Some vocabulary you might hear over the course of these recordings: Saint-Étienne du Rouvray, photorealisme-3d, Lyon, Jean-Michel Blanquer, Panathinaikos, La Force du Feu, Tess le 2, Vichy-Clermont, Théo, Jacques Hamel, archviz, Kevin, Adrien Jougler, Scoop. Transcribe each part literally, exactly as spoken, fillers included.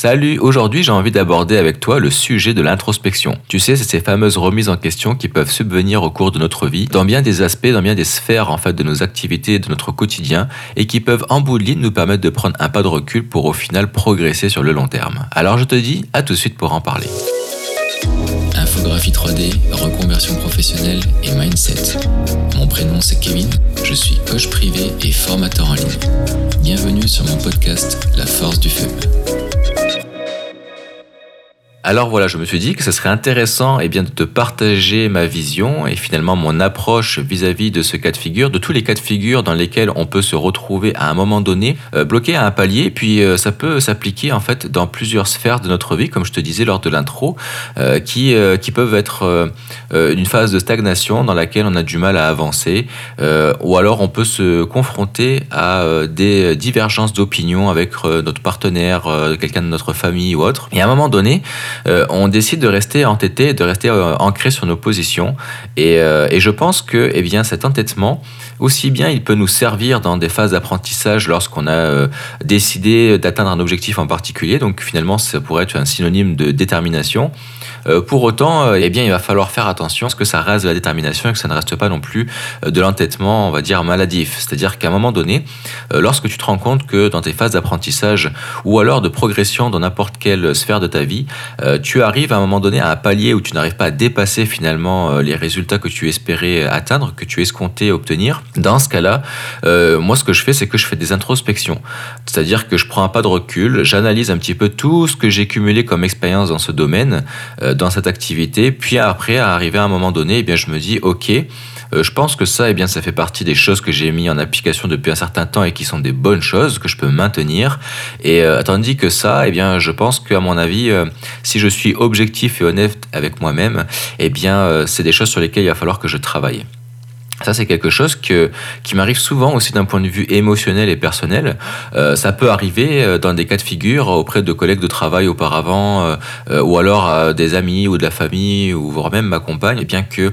Salut, aujourd'hui j'ai envie d'aborder avec toi le sujet de l'introspection. Tu sais, c'est ces fameuses remises en question qui peuvent subvenir au cours de notre vie, dans bien des aspects, dans bien des sphères en fait de nos activités et de notre quotidien, et qui peuvent en bout de ligne nous permettre de prendre un pas de recul pour au final progresser sur le long terme. Alors je te dis, à tout de suite pour en parler. Infographie trois D, reconversion professionnelle et mindset. Mon prénom c'est Kevin, je suis coach privé et formateur en ligne. Bienvenue sur mon podcast La Force du Feu. Alors voilà, je me suis dit que ce serait intéressant eh bien, de te partager ma vision et finalement mon approche vis-à-vis de ce cas de figure, de tous les cas de figure dans lesquels on peut se retrouver à un moment donné, euh, bloqué à un palier, puis euh, ça peut s'appliquer en fait dans plusieurs sphères de notre vie, comme je te disais lors de l'intro, euh, qui, euh, qui peuvent être euh, une phase de stagnation dans laquelle on a du mal à avancer, euh, ou alors on peut se confronter à euh, des divergences d'opinion avec euh, notre partenaire, euh, quelqu'un de notre famille ou autre, et à un moment donné, Euh, on décide de rester entêté, de rester euh, ancré sur nos positions et, euh, et je pense que eh bien, cet entêtement, aussi bien il peut nous servir dans des phases d'apprentissage lorsqu'on a euh, décidé d'atteindre un objectif en particulier, donc finalement ça pourrait être un synonyme de détermination. Euh, pour autant, euh, eh bien, il va falloir faire attention à ce que ça reste de la détermination et que ça ne reste pas non plus de l'entêtement, on va dire, maladif. C'est-à-dire qu'à un moment donné, euh, lorsque tu te rends compte que dans tes phases d'apprentissage ou alors de progression dans n'importe quelle sphère de ta vie, Euh, tu arrives à un moment donné à un palier où tu n'arrives pas à dépasser finalement euh, les résultats que tu espérais atteindre, que tu escomptais obtenir. Dans ce cas-là, euh, moi ce que je fais, c'est que je fais des introspections. C'est-à-dire que je prends un pas de recul, j'analyse un petit peu tout ce que j'ai cumulé comme expérience dans ce domaine, euh, dans cette activité, puis après, à arriver à un moment donné, eh bien, je me dis « Ok, euh, je pense que ça, eh bien, ça fait partie des choses que j'ai mis en application depuis un certain temps et qui sont des bonnes choses, que je peux maintenir. » Et euh, tandis que ça, eh bien, je pense qu'à mon avis... Euh, Si je suis objectif et honnête avec moi-même, eh bien, euh, c'est des choses sur lesquelles il va falloir que je travaille. Ça, c'est quelque chose que, qui m'arrive souvent aussi d'un point de vue émotionnel et personnel. Euh, ça peut arriver dans des cas de figure auprès de collègues de travail auparavant, euh, ou alors euh, des amis ou de la famille, ou voire même ma compagne, eh bien que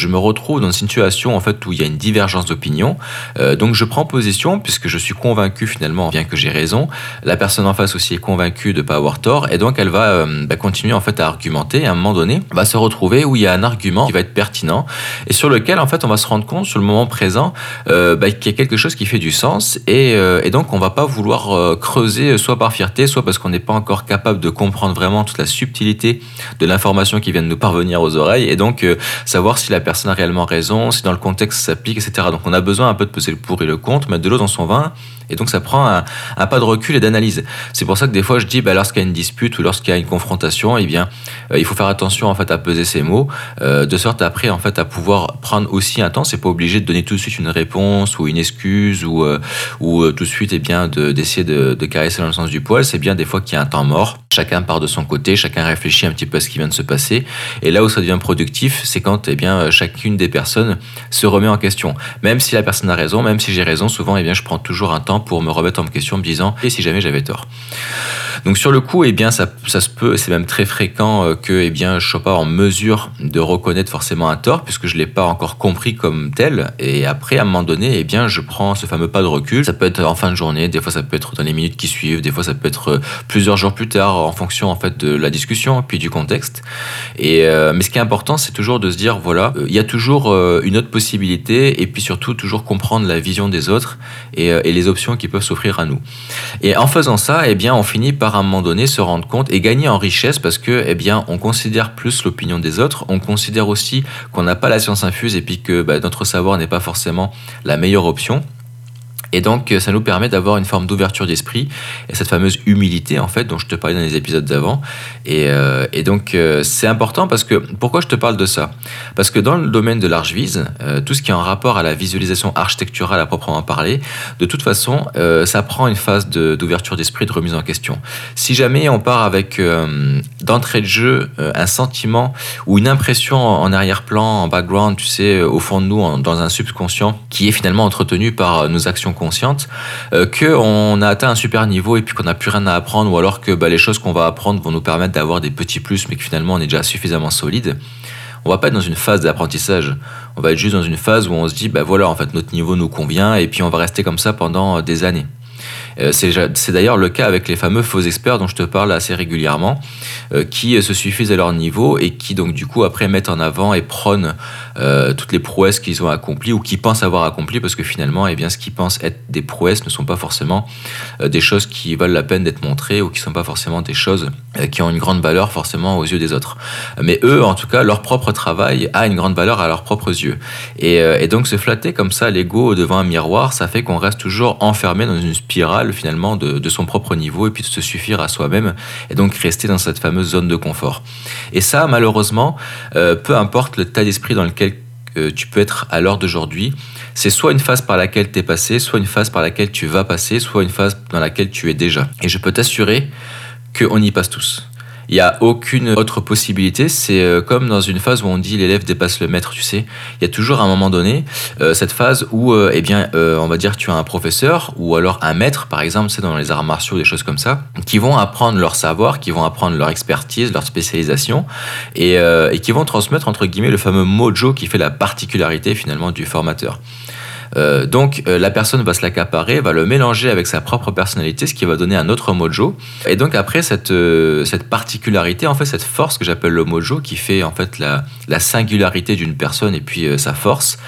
je me retrouve dans une situation en fait où il y a une divergence d'opinion, euh, donc je prends position puisque je suis convaincu finalement bien que j'ai raison, la personne en face aussi est convaincue de ne pas avoir tort et donc elle va euh, bah, continuer en fait à argumenter et à un moment donné on va se retrouver où il y a un argument qui va être pertinent et sur lequel en fait on va se rendre compte sur le moment présent euh, bah, qu'il y a quelque chose qui fait du sens et, euh, et donc on ne va pas vouloir euh, creuser soit par fierté, soit parce qu'on n'est pas encore capable de comprendre vraiment toute la subtilité de l'information qui vient de nous parvenir aux oreilles et donc euh, savoir si si la personne a réellement raison, si dans le contexte ça s'applique, et cetera. Donc on a besoin un peu de peser le pour et le contre, mettre de l'eau dans son vin, et donc ça prend un, un pas de recul et d'analyse. C'est pour ça que des fois je dis, bah, lorsqu'il y a une dispute ou lorsqu'il y a une confrontation, eh bien, euh, il faut faire attention en fait, à peser ses mots, euh, de sorte après en fait, à pouvoir prendre aussi un temps. C'est pas obligé de donner tout de suite une réponse ou une excuse ou, euh, ou tout de suite eh bien, de, d'essayer de, de caresser dans le sens du poil. C'est bien des fois qu'il y a un temps mort. Chacun part de son côté, chacun réfléchit un petit peu à ce qui vient de se passer. Et là où ça devient productif, c'est quand eh bien, chacune des personnes se remet en question. Même si la personne a raison, même si j'ai raison, souvent, eh bien, je prends toujours un temps pour me remettre en question, me disant et si jamais j'avais tort. Donc sur le coup, eh bien, ça, ça se peut, c'est même très fréquent que, eh bien, je ne sois pas en mesure de reconnaître forcément un tort puisque je ne l'ai pas encore compris comme tel. Et après, à un moment donné, eh bien, je prends ce fameux pas de recul. Ça peut être en fin de journée, des fois ça peut être dans les minutes qui suivent, des fois ça peut être plusieurs jours plus tard en fonction en fait de la discussion puis du contexte. Et euh, mais ce qui est important, c'est toujours de se dire voilà. Il y a toujours une autre possibilité et puis surtout toujours comprendre la vision des autres et, et les options qui peuvent s'offrir à nous. Et en faisant ça, eh bien, on finit par à un moment donné se rendre compte et gagner en richesse parce que, eh bien, on considère plus l'opinion des autres, on considère aussi qu'on n'a pas la science infuse et puis que bah, notre savoir n'est pas forcément la meilleure option. Et donc, ça nous permet d'avoir une forme d'ouverture d'esprit et cette fameuse humilité, en fait, dont je te parlais dans les épisodes d'avant. Et, euh, et donc, euh, c'est important parce que... Pourquoi je te parle de ça ? Parce que dans le domaine de l'archviz, euh, tout ce qui est en rapport à la visualisation architecturale à proprement parler, de toute façon, euh, ça prend une phase de, d'ouverture d'esprit, de remise en question. Si jamais on part avec, euh, d'entrée de jeu, euh, un sentiment ou une impression en arrière-plan, en background, tu sais, au fond de nous, en, dans un subconscient, qui est finalement entretenu par nos actions consciente, euh, qu'on a atteint un super niveau et puis qu'on n'a plus rien à apprendre ou alors que bah, les choses qu'on va apprendre vont nous permettre d'avoir des petits plus mais que finalement on est déjà suffisamment solide. On va pas être dans une phase d'apprentissage, on va être juste dans une phase où on se dit bah voilà en fait notre niveau nous convient et puis on va rester comme ça pendant des années. Euh, c'est d'ailleurs le cas avec les fameux faux experts dont je te parle assez régulièrement, euh, qui se suffisent à leur niveau et qui donc du coup après mettent en avant et prônent euh, toutes les prouesses qu'ils ont accomplies ou qu'ils pensent avoir accomplies, parce que finalement eh bien, ce qu'ils pensent être des prouesses ne sont pas forcément euh, des choses qui valent la peine d'être montrées ou qui ne sont pas forcément des choses euh, qui ont une grande valeur forcément aux yeux des autres. Mais eux, en tout cas, leur propre travail a une grande valeur à leurs propres yeux. Et, euh, et donc se flatter comme ça l'ego devant un miroir, ça fait qu'on reste toujours enfermé dans une spirale finalement de, de son propre niveau et puis de se suffire à soi-même et donc rester dans cette fameuse zone de confort. Et ça, malheureusement, euh, peu importe l'état d'esprit dans lequel euh, tu peux être à l'heure d'aujourd'hui, c'est soit une phase par laquelle tu es passé, soit une phase par laquelle tu vas passer, soit une phase dans laquelle tu es déjà. Et je peux t'assurer qu'on y passe tous. Il n'y a aucune autre possibilité, c'est comme dans une phase où on dit l'élève dépasse le maître, tu sais. Il y a toujours à un moment donné euh, cette phase où, euh, eh bien, euh, on va dire tu as un professeur ou alors un maître, par exemple, c'est dans les arts martiaux, des choses comme ça, qui vont apprendre leur savoir, qui vont apprendre leur expertise, leur spécialisation et, euh, et qui vont transmettre, entre guillemets, le fameux mojo qui fait la particularité finalement du formateur. Euh, donc euh, la personne va se l'accaparer, va le mélanger avec sa propre personnalité, ce qui va donner un autre mojo. Et donc après cette, euh, cette particularité, en fait cette force que j'appelle le mojo, qui fait en fait la, la singularité d'une personne et puis euh, sa force,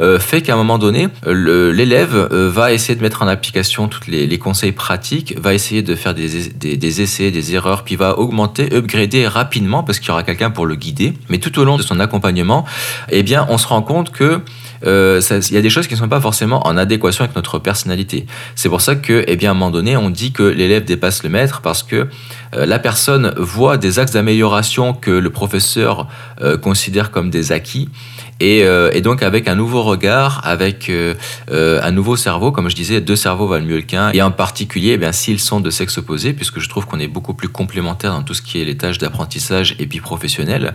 euh, fait qu'à un moment donné, euh, l'élève euh, va essayer de mettre en application tous les, les conseils pratiques, va essayer de faire des, des, des essais, des erreurs, puis va augmenter, upgrader rapidement parce qu'il y aura quelqu'un pour le guider. Mais tout au long de son accompagnement, eh bien, on se rend compte que il euh, y a des choses qui ne sont pas forcément en adéquation avec notre personnalité. C'est pour ça que, eh bien, à un moment donné, on dit que l'élève dépasse le maître parce que euh, la personne voit des axes d'amélioration que le professeur euh, considère comme des acquis. Et, euh, et donc avec un nouveau regard, avec euh, euh, un nouveau cerveau, comme je disais, deux cerveaux valent mieux qu'un. Et en particulier, eh bien, s'ils sont de sexe opposé, puisque je trouve qu'on est beaucoup plus complémentaires dans tout ce qui est les tâches d'apprentissage et puis professionnelles.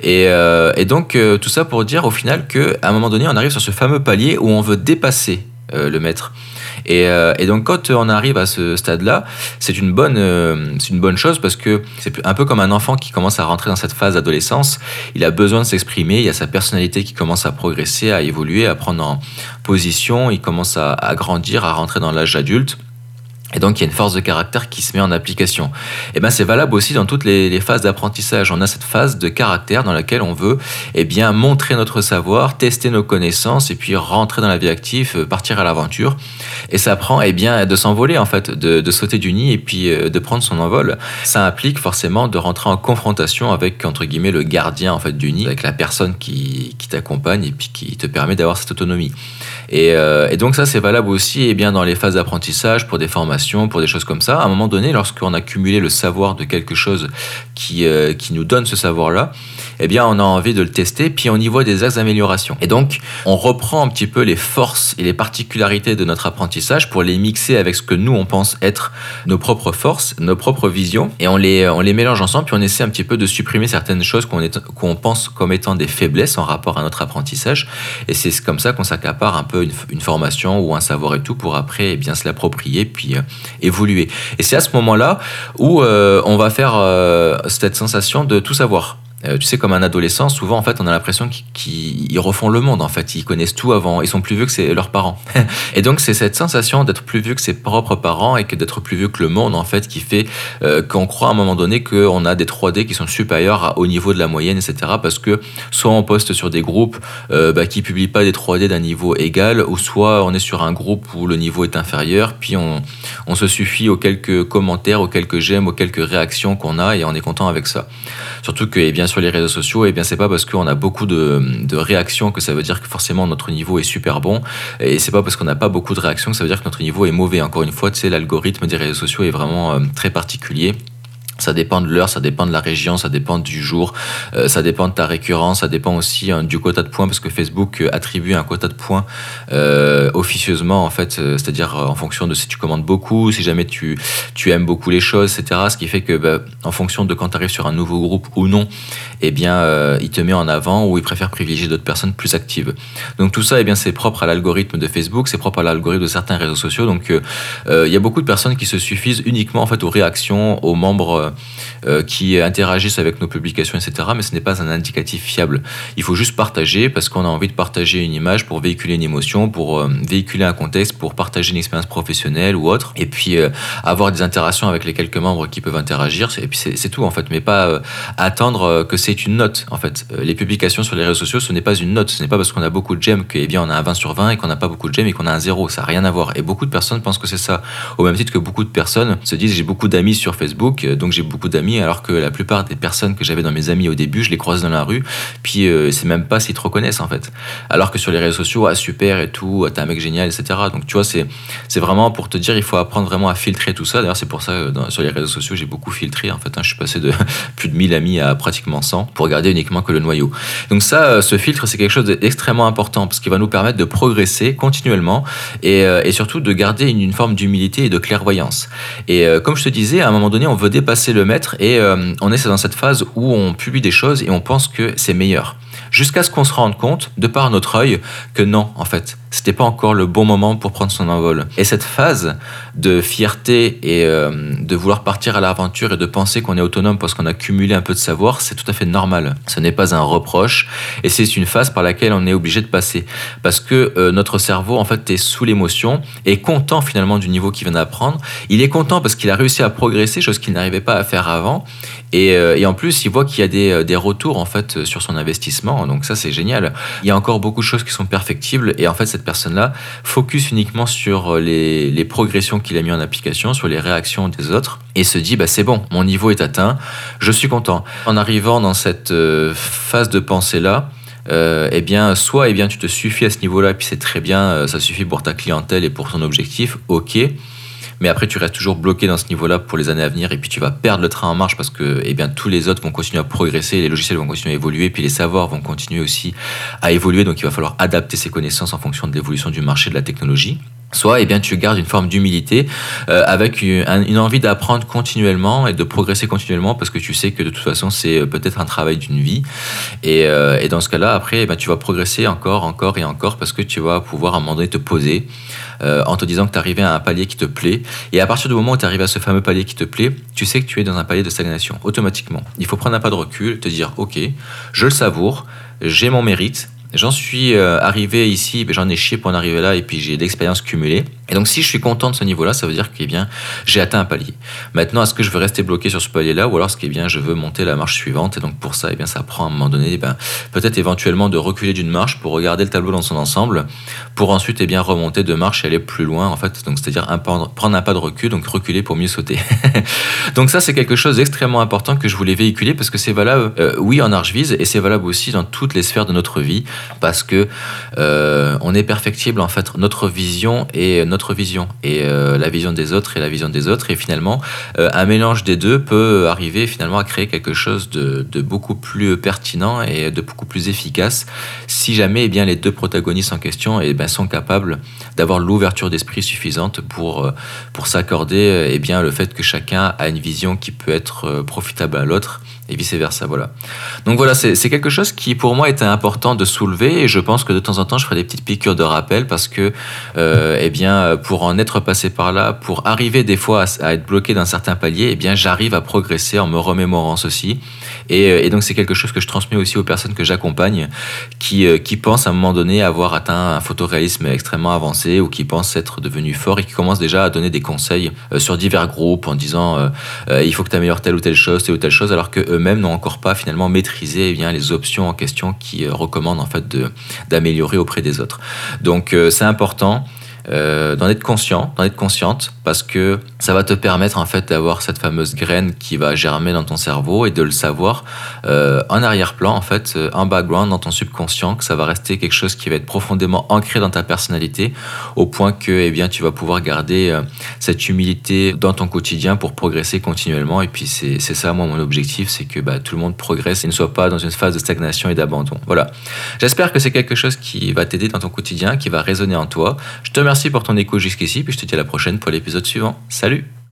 Et, euh, et donc euh, tout ça pour dire au final qu'à un moment donné, on arrive sur ce fameux palier où on veut dépasser euh, le maître. Et, euh, et donc quand on arrive à ce stade-là, c'est une bonne, euh, c'est une bonne chose parce que c'est un peu comme un enfant qui commence à rentrer dans cette phase d'adolescence. Il a besoin de s'exprimer, il y a sa personnalité qui commence à progresser, à évoluer, à prendre en position, il commence à, à grandir, à rentrer dans l'âge adulte. Et donc, il y a une force de caractère qui se met en application. Et ben, c'est valable aussi dans toutes les, les phases d'apprentissage. On a cette phase de caractère dans laquelle on veut, eh bien, montrer notre savoir, tester nos connaissances et puis rentrer dans la vie active, partir à l'aventure. Et ça prend, eh bien, de s'envoler, en fait, de, de sauter du nid et puis euh, de prendre son envol. Ça implique forcément de rentrer en confrontation avec, entre guillemets, le gardien, en fait, du nid, avec la personne qui, qui t'accompagne et puis qui te permet d'avoir cette autonomie. Et, euh, et donc, ça, c'est valable aussi, eh bien, dans les phases d'apprentissage pour des formations, pour des choses comme ça. À un moment donné, lorsqu'on a cumulé le savoir de quelque chose qui, euh, qui nous donne ce savoir-là, eh bien, on a envie de le tester, puis on y voit des axes d'amélioration. Et donc, on reprend un petit peu les forces et les particularités de notre apprentissage pour les mixer avec ce que nous, on pense être nos propres forces, nos propres visions, et on les, on les mélange ensemble, puis on essaie un petit peu de supprimer certaines choses qu'on est, qu'on pense comme étant des faiblesses en rapport à notre apprentissage. Et c'est comme ça qu'on s'accapare un peu une, une formation ou un savoir et tout pour après, eh bien, se l'approprier, puis euh, évoluer. Et c'est à ce moment-là où euh, on va faire euh, cette sensation de tout savoir. Euh, tu sais, comme un adolescent, souvent, en fait, on a l'impression qu'ils refont le monde, en fait. Ils connaissent tout avant. Ils sont plus vieux que c'est leurs parents. Et donc, c'est cette sensation d'être plus vieux que ses propres parents et que d'être plus vieux que le monde, en fait, qui fait euh, qu'on croit à un moment donné qu'on a des trois D qui sont supérieurs à, au niveau de la moyenne, et cetera. Parce que soit on poste sur des groupes euh, bah, qui publient pas des trois D d'un niveau égal, ou soit on est sur un groupe où le niveau est inférieur, puis on, on se suffit aux quelques commentaires, aux quelques j'aime, aux quelques réactions qu'on a, et on est content avec ça. Surtout que, eh bien, sur les réseaux sociaux, et eh bien c'est pas parce qu'on a beaucoup de, de réactions que ça veut dire que forcément notre niveau est super bon, et c'est pas parce qu'on n'a pas beaucoup de réactions que ça veut dire que notre niveau est mauvais. Encore une fois, tu sais, l'algorithme des réseaux sociaux est vraiment euh, très particulier. Ça dépend de l'heure, ça dépend de la région, ça dépend du jour, euh, ça dépend de ta récurrence, ça dépend aussi hein, du quota de points, parce que Facebook attribue un quota de points euh, officieusement, en fait, euh, c'est-à-dire en fonction de si tu commandes beaucoup, si jamais tu, tu aimes beaucoup les choses, et cetera. Ce qui fait que, bah, en fonction de quand tu arrives sur un nouveau groupe ou non, eh bien, euh, il te met en avant ou il préfère privilégier d'autres personnes plus actives. Donc tout ça, eh bien, c'est propre à l'algorithme de Facebook, c'est propre à l'algorithme de certains réseaux sociaux. Donc il euh, euh, y a beaucoup de personnes qui se suffisent uniquement en fait aux réactions, aux membres euh, qui interagissent avec nos publications, et cetera. Mais ce n'est pas un indicatif fiable. Il faut juste partager parce qu'on a envie de partager une image pour véhiculer une émotion, pour euh, véhiculer un contexte, pour partager une expérience professionnelle ou autre. Et puis euh, avoir des interactions avec les quelques membres qui peuvent interagir. Et puis c'est, c'est tout en fait, mais pas euh, attendre que c'est une note en fait. Les publications sur les réseaux sociaux, ce n'est pas une note. Ce n'est pas parce qu'on a beaucoup de j'aime que eh bien on a un vingt sur vingt et qu'on n'a pas beaucoup de j'aime et qu'on a un zéro. Ça n'a rien à voir. Et beaucoup de personnes pensent que c'est ça. Au même titre que beaucoup de personnes se disent j'ai beaucoup d'amis sur Facebook, donc j'ai beaucoup d'amis, alors que la plupart des personnes que j'avais dans mes amis au début, je les croise dans la rue, puis euh, c'est même pas s'ils te reconnaissent en fait. Alors que sur les réseaux sociaux, ah super et tout, t'es un mec génial, et cetera. Donc tu vois, c'est, c'est vraiment pour te dire, il faut apprendre vraiment à filtrer tout ça. D'ailleurs, c'est pour ça que dans, sur les réseaux sociaux, j'ai beaucoup filtré en fait. Hein, je suis passé de plus de mille amis à pratiquement cent pour garder uniquement que le noyau. Donc ça, ce filtre, c'est quelque chose d'extrêmement important parce qu'il va nous permettre de progresser continuellement et, euh, et surtout de garder une, une forme d'humilité et de clairvoyance. Et euh, comme je te disais, à un moment donné, on veut dépasser le maître et euh, on est dans cette phase où on publie des choses et on pense que c'est meilleur. Jusqu'à ce qu'on se rende compte, de par notre œil, que non, en fait, c'était pas encore le bon moment pour prendre son envol. Et cette phase de fierté et euh, de vouloir partir à l'aventure et de penser qu'on est autonome parce qu'on a cumulé un peu de savoir, c'est tout à fait normal. Ce n'est pas un reproche et c'est une phase par laquelle on est obligé de passer parce que euh, notre cerveau, en fait, est sous l'émotion et content finalement du niveau qu'il vient d'apprendre. Il est content parce qu'il a réussi à progresser, chose qu'il n'arrivait pas à faire avant. Et, euh, et en plus, il voit qu'il y a des, des retours en fait sur son investissement. Donc ça, c'est génial. Il y a encore beaucoup de choses qui sont perfectibles et en fait, cette personne-là focus uniquement sur les, les progressions qu'il a mis en application, sur les réactions des autres et se dit bah, c'est bon, mon niveau est atteint, je suis content. En arrivant dans cette phase de pensée-là, Euh, eh bien, soit eh bien, tu te suffis à ce niveau-là et puis c'est très bien, ça suffit pour ta clientèle et pour ton objectif, ok. Mais après, tu restes toujours bloqué dans ce niveau-là pour les années à venir et puis tu vas perdre le train en marche parce que eh bien, tous les autres vont continuer à progresser, les logiciels vont continuer à évoluer, puis les savoirs vont continuer aussi à évoluer. Donc, il va falloir adapter ses connaissances en fonction de l'évolution du marché de la technologie. Soit eh bien, tu gardes une forme d'humilité euh, avec une, une envie d'apprendre continuellement et de progresser continuellement parce que tu sais que de toute façon, c'est peut-être un travail d'une vie. Et, euh, et dans ce cas-là, après, eh bien, tu vas progresser encore, encore et encore parce que tu vas pouvoir à un moment donné te poser euh, en te disant que tu es arrivé à un palier qui te plaît. Et à partir du moment où tu arrives à ce fameux palier qui te plaît, tu sais que tu es dans un palier de stagnation automatiquement. Il faut prendre un pas de recul, te dire « Ok, je le savoure, j'ai mon mérite ». J'en suis euh, arrivé ici, j'en ai chié pour en arriver là et puis j'ai de l'expérience cumulée. Et donc si je suis content de ce niveau-là, ça veut dire que eh bien, j'ai atteint un palier. Maintenant, est-ce que je veux rester bloqué sur ce palier-là ou alors est-ce que eh bien, je veux monter la marche suivante? Et donc pour ça, eh bien, ça prend à un moment donné eh bien, peut-être éventuellement de reculer d'une marche pour regarder le tableau dans son ensemble pour ensuite eh bien, remonter de marche et aller plus loin en fait. Donc, c'est-à-dire un, prendre un pas de recul, donc reculer pour mieux sauter. Donc ça, c'est quelque chose d'extrêmement important que je voulais véhiculer parce que c'est valable, euh, oui, en archviz et c'est valable aussi dans toutes les sphères de notre vie. Parce que euh, on est perfectible en fait, notre vision et notre vision et euh, la vision des autres et la vision des autres et finalement euh, un mélange des deux peut arriver finalement à créer quelque chose de, de beaucoup plus pertinent et de beaucoup plus efficace si jamais eh bien, les deux protagonistes en question eh bien, sont capables d'avoir l'ouverture d'esprit suffisante pour, euh, pour s'accorder eh bien, le fait que chacun a une vision qui peut être euh, profitable à l'autre et vice versa. Voilà. Donc voilà, c'est, c'est quelque chose qui pour moi était important de soulever et je pense que de temps en temps je ferai des petites piqûres de rappel parce que euh, eh bien, pour en être passé par là, pour arriver des fois à, à être bloqué d'un certain palier, eh bien, j'arrive à progresser en me remémorant ceci et, et donc c'est quelque chose que je transmets aussi aux personnes que j'accompagne qui, euh, qui pensent à un moment donné avoir atteint un photoréalisme extrêmement avancé ou qui pensent être devenus forts et qui commencent déjà à donner des conseils euh, sur divers groupes en disant euh, euh, il faut que tu améliores telle ou telle chose, telle ou telle chose alors que eux-mêmes n'ont encore pas finalement maîtrisé eh bien, les options en question qui euh, recommandent en fait de, d'améliorer auprès des autres. Donc euh, c'est important euh, d'en être conscient, d'en être consciente parce que ça va te permettre en fait d'avoir cette fameuse graine qui va germer dans ton cerveau et de le savoir euh, en arrière-plan en fait, euh, en background dans ton subconscient, que ça va rester quelque chose qui va être profondément ancré dans ta personnalité au point que eh bien, tu vas pouvoir garder euh, cette humilité dans ton quotidien pour progresser continuellement et puis c'est, c'est ça moi mon objectif, c'est que bah, tout le monde progresse et ne soit pas dans une phase de stagnation et d'abandon. Voilà. J'espère que c'est quelque chose qui va t'aider dans ton quotidien, qui va résonner en toi. Je te remercie pour ton écho jusqu'ici, puis je te dis à la prochaine pour l'épisode suivant. Salut!